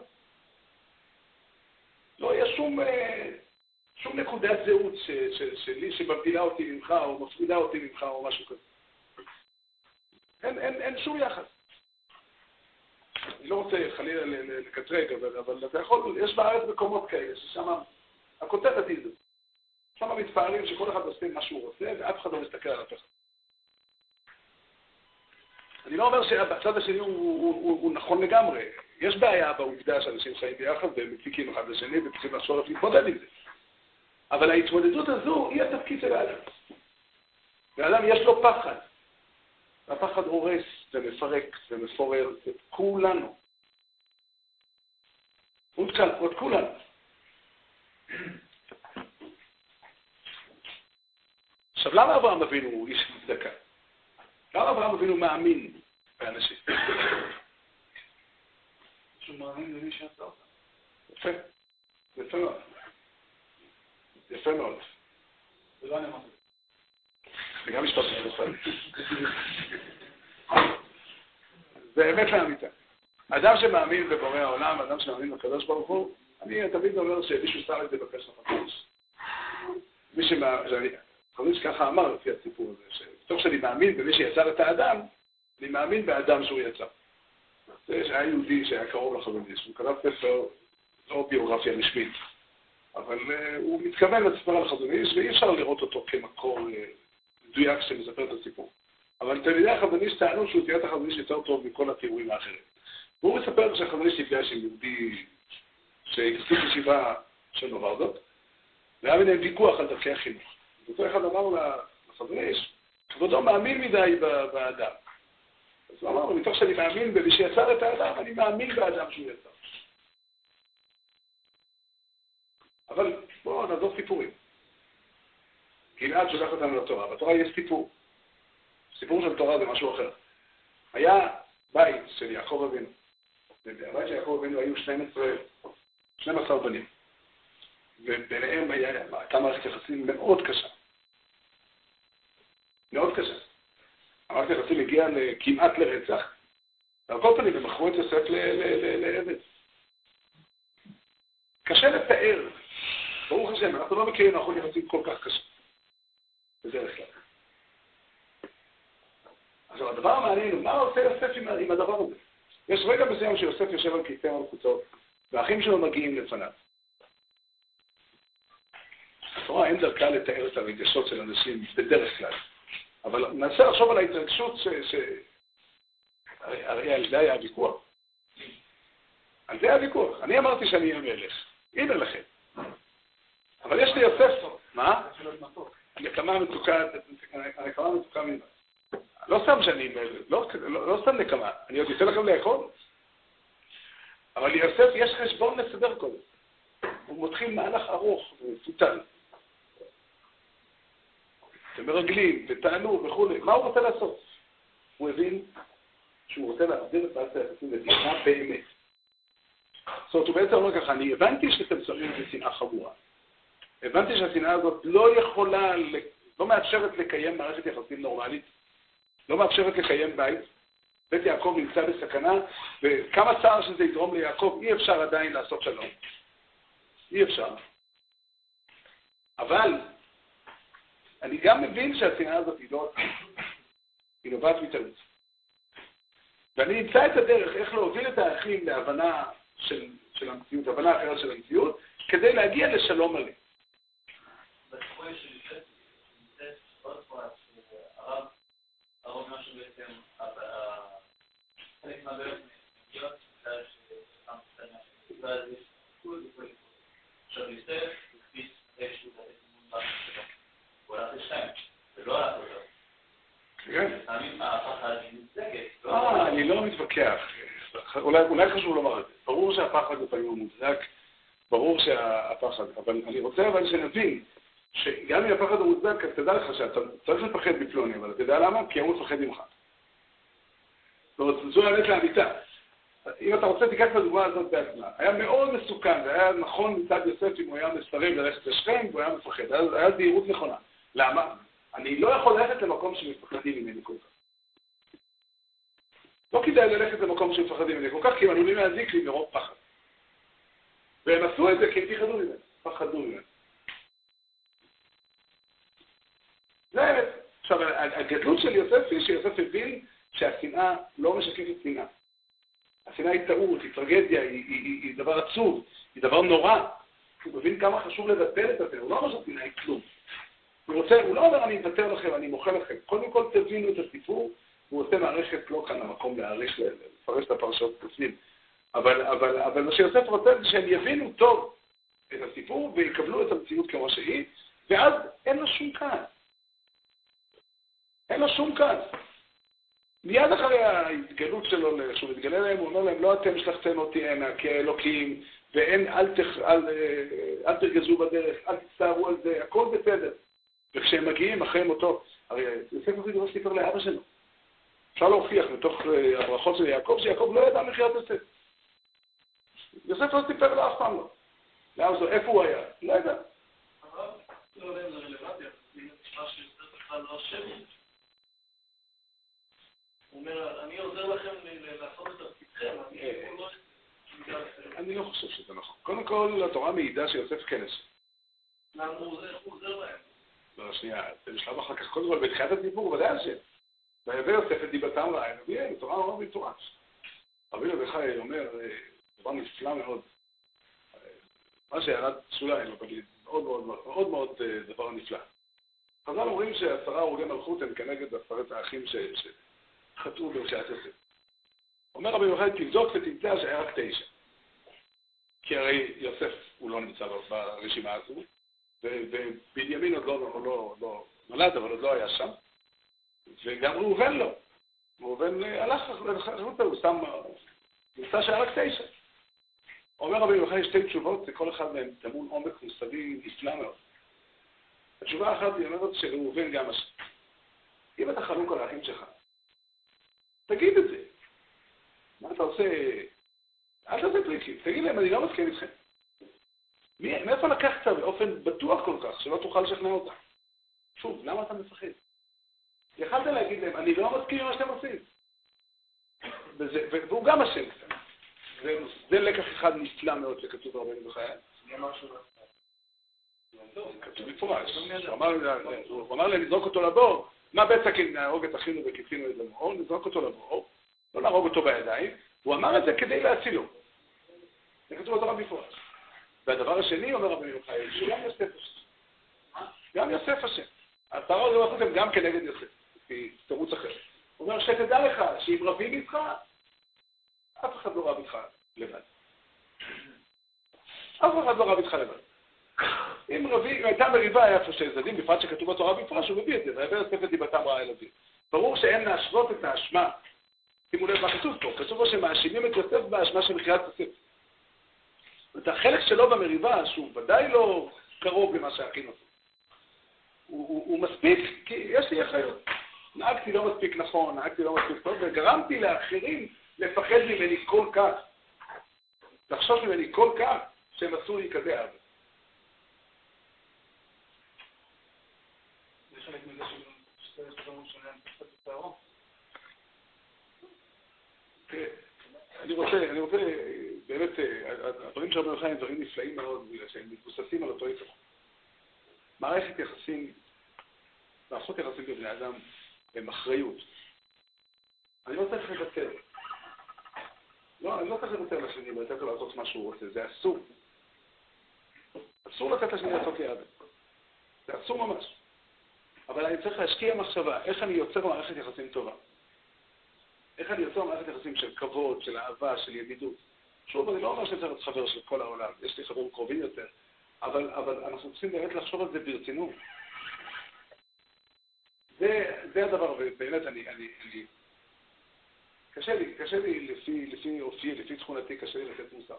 לא יהיה שום נקודת זהות שלי שמבדילה אותי ממך, או מפרידה אותי ממך, או משהו כזה. אין שום יחס. אני לא רוצה חלילה לקטרג, אבל אתה יכול, יש בארץ מקומות כאלה, ששם הכותרת היא זו. שם מתפארים שכל אחד עושה מה שהוא רוצה, ואף אחד לא מסתכל על אף אחד. אני לא אומר שהצד השני הוא נכון לגמרי. יש בעיה בעובדה שאנשים חיים ביחד, והם מציקים אחד לשני, וצריכים לשורף להתמודד עם זה. אבל ההתמודדות הזו היא התפקיד של האדם. והאדם יש לו פחד. הפחד הורס ומפרק ומפורר את כולנו. עוד כולנו. עכשיו, למה אברהם אבינו הוא איש צדקה? למה אברהם אבינו מאמין באנשים? שהוא מאמין למי שעשה אותם. יפה. יפה מאוד. זה לא נאמר. וגם משפט נוסף. זה אמת לאמיתה. אדם שמאמין בבורא העולם, אדם שמאמין בקדוש ברוך הוא, אני תמיד אומר שמישהו שם את זה בקש לחדש. מי שמאמין, חודש ככה אמר לפי הסיפור הזה, שבתוך שאני מאמין במי שיצר את האדם, אני מאמין באדם שהוא יצר. זה שהיה יהודי שהיה קרוב לחלוניש, הוא כתב ספר, לא ביוגרפיה רשמית, אבל הוא מתכוון לספר על חלוניש, ואי אפשר לראות אותו כמקור מדויק שמספר את הסיפור. אבל תלמידי החזניש טענו שהוא תהיה את החזניש יותר טוב מכל התיאורים האחרים. והוא מספר שהחזניש נפגש עם יהודי שהקציב ישיבה של נוברדות, והיה ביניהם ויכוח על דרכי החינוך. ואותו אחד אמר לחזניש, כבודו מאמין מדי באדם. אז הוא אמר, מתוך שאני מאמין במי שיצר את האדם, אני מאמין באדם שהוא יצר. אבל בואו נעזור סיפורים. גלעד שולח אותנו לתורה, בתורה יש סיפור. סיפור של תורה זה משהו אחר. היה בית של יעקב אבינו. בבית של יעקב אבינו היו 12 בנים. וביניהם הייתה מערכת יחסים מאוד קשה. המערכת יחסים הגיעה כמעט לרצח. ועל כל פנים הם מכרו את יוסף לעבד. קשה לתאר. ברוך השם, אנחנו לא מכירים מערכות יחסים כל כך קשה. בדרך כלל. עכשיו, הדבר המעניין, מה עושה יוסף עם הדבר הזה? יש רגע מסוים שיוסף יושב על כיסא מלכותו, והאחים שלו מגיעים לפניו. התורה אין דרכה לתאר את הרגשות של אנשים בדרך כלל. אבל ננסה לחשוב על ההתרגשות הרי על זה היה הוויכוח. אני אמרתי שאני המלך. הנה לכם. אבל יש לי יוסף. מה? נקמה מתוקה, מלבד. לא סתם שאני, לא סתם נקמה, אני עוד יוצא לכם לאכול. אבל יוסף, יש חשבון לסדר קודם. הוא מתחיל מהלך ארוך ומפותן. ומרגלים, וטענו וכו'. מה הוא רוצה לעשות? הוא הבין שהוא רוצה להחזיר את מערכת היחסים לשנאה באמת. זאת אומרת, הוא בעצם אומר ככה, אני הבנתי שאתם שרים בשנאה חמורה. הבנתי שהשנאה הזאת לא מאפשרת לקיים מערכת יחסים נורמלית, לא מאפשרת לקיים בית. בית יעקב נמצא בסכנה, וכמה צער שזה יתרום ליעקב, אי אפשר עדיין לעשות שלום. אי אפשר. אבל אני גם מבין שהשנאה הזאת היא לא עצמית. היא נובעת מתאמץ. ואני אמצא את הדרך איך להוביל את האחים להבנה של המציאות, הבנה אחרת של המציאות, כדי להגיע לשלום עליהם. בתחוי של יוסף, עוד פעם, הרב אומר שבעצם חלק מהבעיות מגיעות בגלל שסתם קטנה שבגלל זה יש תקול וכל יקול. עכשיו יוסף הקפיץ איזשהו לתת אמון במשהו שלו. הוא הלך לשתיים, זה לא הלך אותו. כן. לפעמים הפחד מוצדקת. אני לא מתווכח. אולי חשוב לומר את זה. ברור שהפחד לפעמים הוא מוצדק. ברור שהפחד, אבל אני רוצה שנבין. שגם אם הפחד המוצדק, אתה תדע לך שאתה צריך לפחד בפלוני, אבל אתה יודע למה? כי הוא מפחד ממך. זו האמת לאמיתה. אם אתה רוצה, תיקח את הדוגמה הזאת בעצמה. היה מאוד מסוכן, והיה נכון מצד יוסף אם הוא היה מסרב ללכת לשכם, והוא היה מפחד. היה זהירות נכונה. למה? אני לא יכול ללכת למקום שמפחדים ממני כל כך. לא כדאי ללכת למקום שמפחדים ממני כל כך, כי הם עלולים להזיק לי מרוב פחד. והם עשו את זה כי הם פחדו ממני. זה האמת. עכשיו, הגדלות של יוסף היא שיוסף הבין שהשנאה לא משקפת שנאה. השנאה היא טעות, היא טרגדיה, היא דבר עצוב, היא דבר נורא. הוא מבין כמה חשוב לבטל את זה, הוא לא חושב שנאה היא כלום. הוא לא אומר אני אבטל לכם, אני מוחה לכם. קודם כל תבינו את הסיפור, הוא עושה מערכת לא כאן למקום להעריך, לפרש את הפרשאות בפנים. אבל מה שיוסף רוצה זה שהם יבינו טוב את הסיפור ויקבלו את המציאות כמו שהיא, ואז אין לו שום כאן. אין לו שום כעס. מיד אחרי ההתגלות שלו, כשהוא מתגלה להם, הוא אומר להם, לא אתם שלחתם אותי הנה כאלוקים, ואין, אל תרגזו בדרך, אל תצטערו על זה, הכל בסדר. וכשהם מגיעים אחרי מותו, הרי יוסף אבינו לא סיפר לאבא שלו. אפשר להוכיח מתוך הברכות של יעקב, שיעקב לא ידע מחיית יוסף. יוסף לא סיפר לה אף פעם לא. לאבא שלו, איפה הוא היה? לא ידע. אבל לא יודע אם זה רלוונטי, אני נשמע שיוסף בכלל לא אשם. הוא אומר, אני עוזר לכם לעשות את תפקידכם, אני לא חושב שזה נכון. קודם כל, התורה מעידה שיוסף כנס. למה הוא עוזר להם? לא, שנייה, זה משלב אחר כך. קודם כל, בתחילת הדיבור, הוא בדעה של. ויבא יוסף את דיבתם לעין, אבינו, תורה אמרה בתורה. אבינו בחי אומר, דבר נפלא מאוד. מה שירד שוליים, אבל מאוד מאוד דבר נפלא. חז"ל אומרים ש10 הרוגי מלכות הם כנגד 10 האחים חטאו במחיית יוסף. אומר רבי יוחאי, תבדוק ותמצא שהיה רק 9. כי הרי יוסף הוא לא נמצא ברשימה הזו, ובנימין עוד לא נולד, אבל עוד לא היה שם. וגם ראובן לא. ראובן הלך לחלוטה, הוא שם, נמצא שהיה רק 9. אומר רבי יוחאי, שתי תשובות, וכל אחד מהם טמון עומק מוסדי נפלא מאוד. התשובה אחת היא אומרת שראובן גם אשם. אם אתה חלוק על האחים שלך, תגיד את זה. מה אתה עושה? אל תעשה טריקים. תגיד להם, אני לא מסכים איתכם. מאיפה לקחת באופן בטוח כל כך, שלא תוכל לשכנע אותם? שוב, למה אתה מפחד? יכלת להגיד להם, אני לא מסכים עם מה שאתם עושים. והוא גם אשם קצת. זה לקח אחד נפלא מאוד שכתוב רבנו בחיי. זה משהו נפלא. כתוב מפורש. הוא אמר להם, נזרוק אותו לבור. מה בצע כי נהרוג את אחינו וקיצינו את המאור, נזרוק אותו לבור, לא נהרוג אותו בידיים, הוא אמר את זה כדי להצילו. זה כתוב בתורה מפורש. והדבר השני, אומר רבי יוחאי, שגם יוסף אשם. גם יוסף אשם. התורה אומרת לכם גם כנגד יוסף, תירוץ אחר. הוא אומר שתדע לך שאם רבים איתך, אף אחד לא רב איתך לבד. אף אחד לא רב איתך לבד. אם הייתה מריבה היה איפה שהזדים, בפרט שכתוב בתורה בפרש, הוא מביא את זה, והביא יוסף את דיבתם רעה אל אביו. ברור שאין להשוות את האשמה. שימו לב מה כתוב פה, כתוב פה שמאשימים את יוסף באשמה של מחיית יוסף. את החלק שלו במריבה, שהוא ודאי לא קרוב למה שהאחים עשו. הוא מספיק, כי יש לי אחריות. נהגתי לא מספיק נכון, נהגתי לא מספיק טוב, וגרמתי לאחרים לפחד ממני כל כך. לחשוש ממני כל כך שהם עשו לי כזה עבד. חלק מזה שזה לא משנה, אני חושב את תארו. תראה, אני רוצה, באמת, הדברים של רבי יוחאי הם דברים נפלאים מאוד, בגלל שהם מתבוססים על אותו יצחק. מערכות יחסים בבני אדם הם אחריות. אני לא צריך לבטל. לא, אני לא צריך לבטל לשני, אבל לתת לו לעשות מה שהוא רוצה, זה אסור. אסור לתת לשני לעשות לי עבד. זה אסור ממש. אבל אני צריך להשקיע מחשבה, איך אני יוצר מערכת יחסים טובה. איך אני יוצא מערכת יחסים של כבוד, של אהבה, של ידידות. שוב, אני לא אומר שזה רק חבר של כל העולם, יש לי חברים קרובים יותר, אבל אנחנו צריכים באמת לחשוב על זה ברצינות. זה הדבר, ובאמת אני קשה לי לפי אופיי, לפי תכונתי, קשה לי לתת מוסר.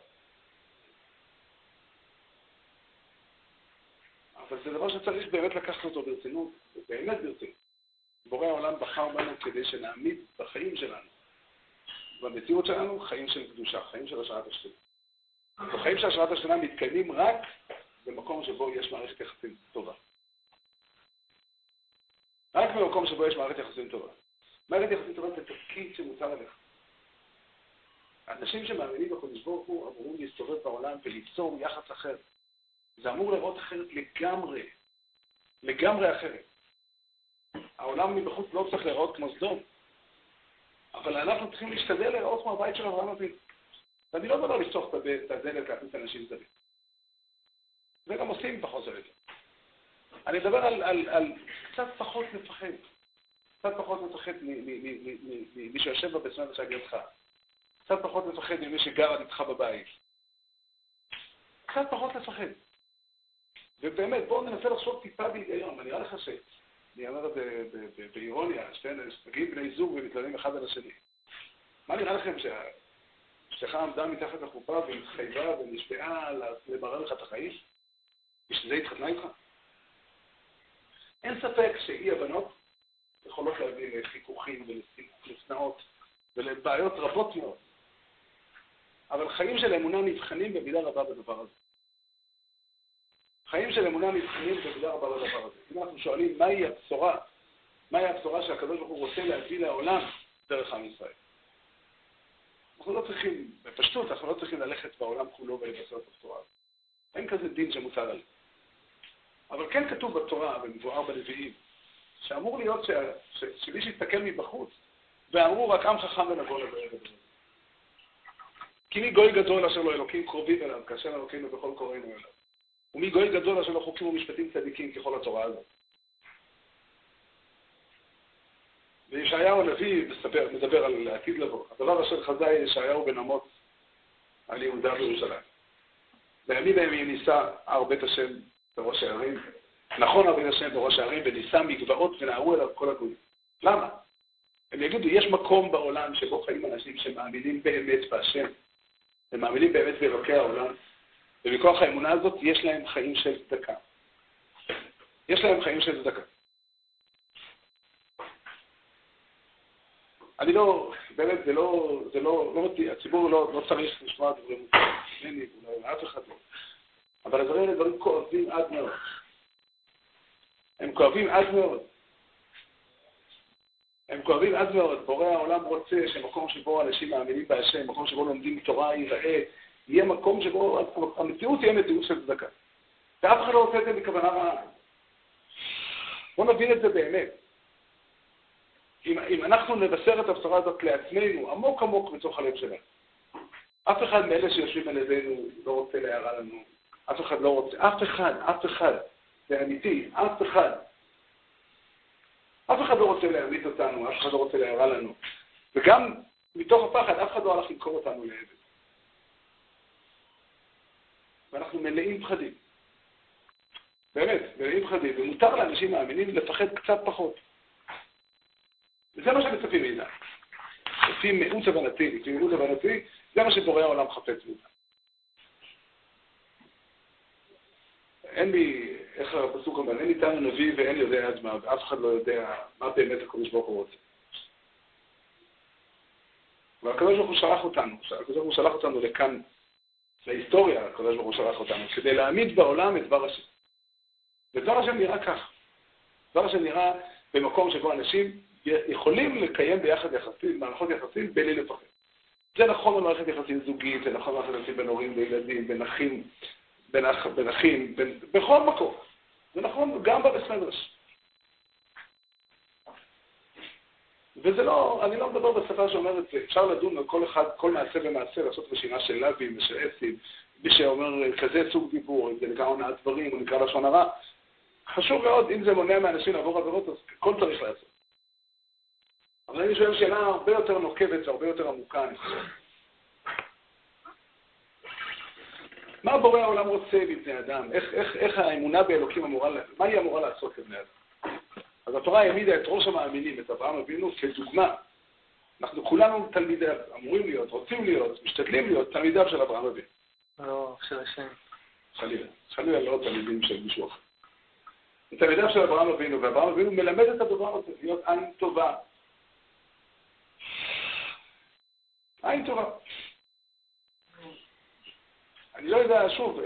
אבל זה דבר שצריך באמת לקחת אותו ברצינות, באמת ברצינות. בורא העולם בחר בנו כדי שנעמיד בחיים שלנו, במציאות שלנו, חיים של קדושה, חיים של השראת השכינה. וחיים של השראת השכינה מתקיימים רק במקום שבו יש מערכת יחסים טובה. רק במקום שבו יש מערכת יחסים טובה. מערכת יחסים טובה זה תפקיד שמוצר עליך. אנשים שמאמינים בקדוש ברוך הוא אמורים להסתובב בעולם וליצור יחס אחר. זה אמור לראות אחרת לגמרי, לגמרי אחרת. העולם מבחוץ לא צריך לראות כמו סדום, אבל אנחנו צריכים להשתדל לראות כמו הבית של אברהם אבינו. ואני לא בא לפתוח את הדלת להכניס אנשים זרים. זה גם עושים בחוסר הזה. אני מדבר על קצת פחות מפחד. קצת פחות מפחד ממי שיושב בבצמן ושאגרתך. קצת פחות מפחד ממי שגר איתך בבית. קצת פחות לפחד. ובאמת, בואו ננסה לחשוב טיפה בהיגיון. אני רואה לך אני אמרת באירוניה, שתגיעים בני זוג ומתלנים אחד על השני. מה נראה לכם שהשתחה עמדה מתחת לחופה והתחייבה ונשפעה לברר לך את החיים? בשביל זה התחתנה איתך? אין ספק שאי הבנות יכולות להביא לחיכוכים ולסנאות ולבעיות רבות מאוד. אבל חיים של אמונה נבחנים במידה רבה בדבר הזה. חיים של אמונה מבחינים בגלל הרבה לדבר הזה. אם אנחנו שואלים מהי הבשורה, מהי הבשורה שהקדוש ברוך הוא רוצה להביא לעולם דרך עם ישראל. אנחנו לא צריכים, בפשטות, אנחנו לא צריכים ללכת בעולם כולו ולבשר את הבשורה. אין כזה דין שמוצא עליו. אבל כן כתוב בתורה, במבואר בלוויים, שאמור להיות שמי שיסתכל מבחוץ, ואמרו רק עם חכם ונבוא לבוא לבוא. כי מי גוי גדול אשר לו אלוקים קרובים אליו, כאשר אלוקים ובכל קוראינו אליו. ומי גוי גדול אשר לו חוקים ומשפטים צדיקים ככל התורה הזאת. וישעיהו הנביא מדבר על העתיד לבוא. הדבר אשר חזה ישעיהו בן אמוץ על יהודה וירושלים. בימים ההם נישא הר בית השם בראש הערים. נכון הר בית השם בראש הערים ונישא מגבעות ונערו אליו כל הגויים. למה? הם יגידו יש מקום בעולם שבו חיים אנשים שמאמינים באמת בהשם. הם מאמינים באמת באלוקי העולם. ובכוח האמונה הזאת יש להם חיים של צדקה. יש להם חיים של צדקה. אני לא, באמת, זה לא מתאים, הציבור לא צריך לשמוע דברים ממני, אולי אף אחד לא. אבל הדברים האלה דברים כואבים עד מאוד. הם כואבים עד מאוד. בורא העולם רוצה שמקום שבו אנשים מאמינים בהשם, מקום שבו לומדים תורה ייראה, יהיה מקום שבו המציאות תהיה מציאות של צדקה. ואף אחד לא עושה את זה בכוונה רעה. בואו נבין את זה באמת. אם אנחנו נבשר את הבשורה הזאת לעצמנו, עמוק עמוק בתוך הלב שלנו. אף אחד מאלה שיושבים על ידינו לא רוצה להרע לנו. אף אחד לא רוצה. אף אחד. זה אמיתי. אף אחד לא רוצה להעמיד אותנו. אף אחד לא רוצה להרע לנו. וגם מתוך הפחד, אף אחד לא הלך למכור אותנו לעבד. ואנחנו מלאים פחדים. באמת, מלאים פחדים. ומותר לאנשים מאמינים לפחד קצת פחות. וזה מה שמצפים מאיתנו. לפי מיעוט הבנתי, זה מה שבורא העולם חפץ מאיתנו. אין לי, איך הפסוק אומר, אין איתנו נביא ואין יודע עד מה, ואף אחד לא יודע מה באמת הקדוש ברוך הוא רוצה. אבל הקדוש ברוך הוא שלח אותנו, לכאן, להיסטוריה, הקדוש ברוך הוא שלח אותנו, כדי להעמיד בעולם את דבר השם. ודבר השם נראה כך. דבר השם נראה במקום שבו אנשים יכולים לקיים ביחד יחסים, מערכות יחסים, בלי לפחד. זה נכון במערכת יחסים זוגית, זה נכון במערכת יחסים בין הורים וילדים, בין אחים, בכל מקום. זה נכון גם במסמדרש. וזה לא, אני לא מדבר בשפה שאומר את זה, אפשר לדון על כל אחד, כל מעשה ומעשה, לעשות רשימה של לבים ושעסים, מי שאומר כזה סוג דיבור, אם זה נקרא הונאת דברים, הוא נקרא לשון הרע. חשוב מאוד, אם זה מונע מאנשים לעבור עבירות, אז כל צריך לעשות. אבל אני שואל שאלה הרבה יותר נוקבת והרבה יותר עמוקה. מה בורא העולם רוצה מבני אדם? איך האמונה באלוקים אמורה, מה היא אמורה לעשות לבני אדם? אז התורה העמידה את ראש המאמינים, את אברהם אבינו, כדוגמה. אנחנו כולנו תלמידיו, אמורים להיות, רוצים להיות, משתדלים להיות תלמידיו של אברהם אבינו. לא, של השם. חלילה. חלילה לא תלמידים של מישהו אחר. תלמידיו של אברהם אבינו, ואברהם אבינו מלמד את הדבר הזה להיות עין טובה. עין טובה. אני לא יודע, שוב,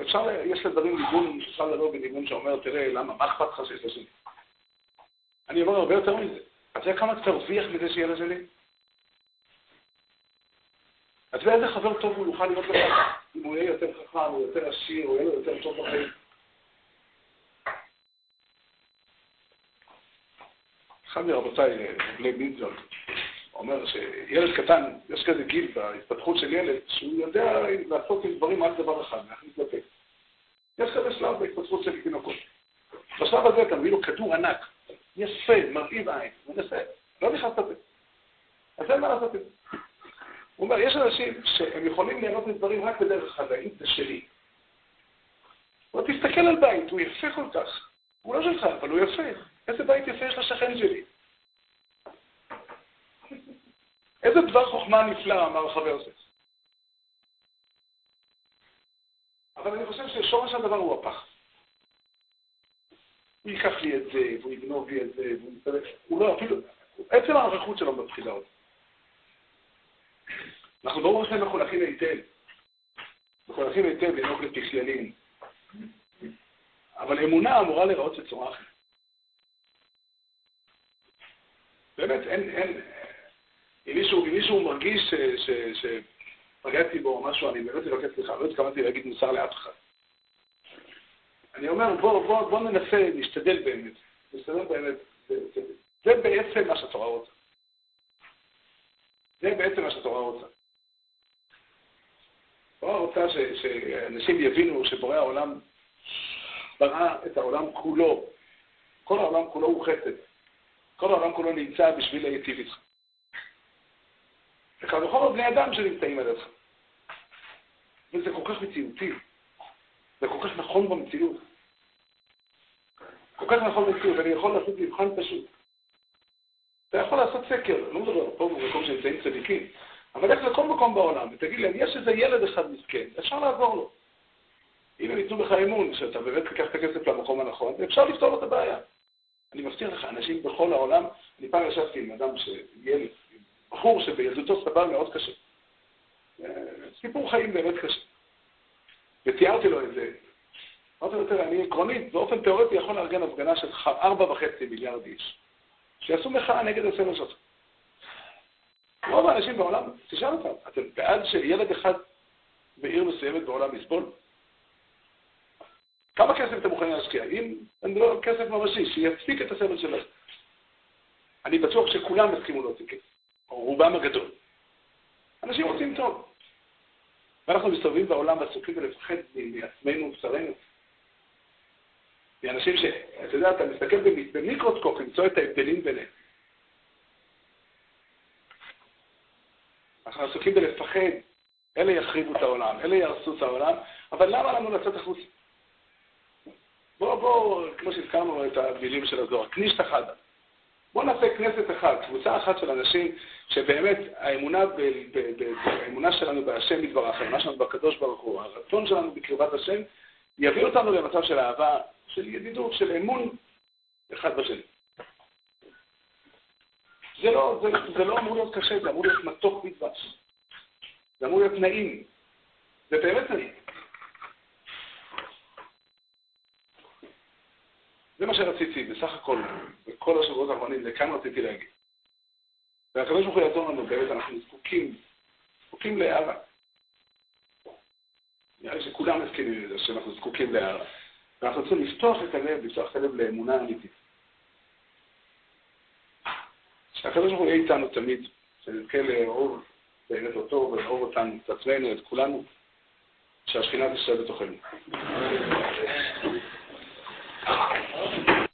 יש לדברים ליגון, אפשר לדבר בניגון שאומר, תראה, למה, מה אכפת לך שיש לשני? אני אומר הרבה יותר מזה. אתה יודע כמה תרוויח מזה שיהיה לשני? אתה יודע איזה חבר טוב הוא יוכל להיות לך? אם הוא יהיה יותר חכם, הוא יותר עשיר, הוא יהיה יותר טוב בחיים. אחד מרבותיי, בלי מינזון, אומר שילד קטן, יש כזה גיל בהתפתחות של ילד, שהוא יודע לעשות עם דברים על דבר אחד, להכניס לפה. יש כזה שלב בהתפתחות של תינוקות. בשלב הזה אתה מביא לו כדור ענק, יפה, מרהיב עין, הוא נסה, לא נכנס לפה. אז אין מה לעשות את זה. הוא אומר, יש אנשים שהם יכולים ליהנות מדברים רק בדרך אחד, האם זה שלי. אבל תסתכל על בית, הוא יפה כל כך. הוא לא שלך, אבל הוא יפה. איזה בית יפה יש לשכן שלי? איזה דבר חוכמה נפלא, אמר חבר זה. אבל אני חושב ששורש הדבר הוא הפח. הוא ייקח לי את זה, והוא יגנוב לי את זה, והוא יתפלט. הוא לא, אפילו... עצם הערכות שלו מבחילה אותה. אנחנו ברור לכם מחולכים היטב. מחולכים היטב לנהוג לפקסיינים. אבל אמונה אמורה לראות את צורה אחרת. באמת, אין... אם מישהו מרגיש שפגעתי בו משהו, אני באמת לבקש סליחה, לא התכוונתי להגיד מוסר לאף אחד. אני אומר, בוא ננסה, נשתדל באמת. זה בעצם מה שהתורה רוצה. זה בעצם מה שהתורה רוצה. התורה רוצה שאנשים יבינו שבורא העולם ברא את העולם כולו. כל העולם כולו הוא חסד. כל העולם כולו נמצא בשביל להיטיב איתך. וכך בכל בני אדם שנמצאים על ידך. וזה כל כך מציאותי. זה כל כך נכון במציאות. כל כך נכון במציאות, אני יכול לעשות מבחן פשוט. אתה יכול לעשות סקר, לא מדבר פה במקום שנמצאים צדיקים, אבל איך לכל מקום בעולם, ותגיד להם, יש איזה ילד אחד מסכן, אפשר לעזור לו. אם הם ייתנו לך אמון, שאתה באמת תיקח את הכסף למקום הנכון, אפשר לפתור את הבעיה. אני מבטיח לך, אנשים בכל העולם, אני פעם ישבתי עם אדם שילד, בחור שבילדותו סבל מאוד קשה. סיפור חיים באמת קשה. ותיארתי לו את זה. אמרתי לו, תראה, אני עקרונית, באופן תיאורטי יכול לארגן הפגנה של 4.5 מיליארד איש, שיעשו מחאה נגד הסבל שלך. רוב האנשים בעולם, תשאל אותם, אתם בעד שילד אחד בעיר מסוימת בעולם יסבול? כמה כסף אתם מוכנים להשקיע? אם אין לו כסף ממשי, שיפסיק את הסבל שלך. אני בטוח שכולם מסכימו להוציא כסף. רובם הגדול. אנשים רוצים טוב. ואנחנו מסתובבים בעולם ועסוקים ולפחד מעצמנו ובשרנו. מאנשים שאתה יודע, אתה מסתכל במיקרוסקופ, למצוא את ההבדלים ביניהם. אנחנו עסוקים בלפחד. אלה יחריבו את העולם, אלה יהרסו את העולם, אבל למה לנו לצאת החוצה? בואו, כמו שהזכרנו את המילים של הזוהר, כנישת חדה. בוא נעשה כנסת אחת, קבוצה אחת של אנשים שבאמת האמונה שלנו בהשם מדברך, האמונה שלנו בקדוש ברוך הוא, הרצון שלנו בקרבת השם, יביא אותנו למצב של אהבה, של ידידות, של אמון אחד בשני. זה לא אמור להיות קשה, זה אמור להיות מתוק מדבש. זה אמור להיות נעים. זה באמת נעים. זה מה שרציתי, בסך הכל, בכל השבועות האחרונים, לכאן רציתי להגיד. והקדוש ברוך הוא יעזור לנו, באמת אנחנו זקוקים להערה. נראה לי שכולם מסכימים לזה, שאנחנו זקוקים להערה. ואנחנו צריכים לפתוח את הלב, לפתוח את הלב לאמונה אמיתית. שהקדוש ברוך הוא יהיה איתנו תמיד, שנזכה לאהוב באמת אותו, ולאהוב אותנו, את עצמנו, את כולנו, שהשכינה תשב בתוכנו.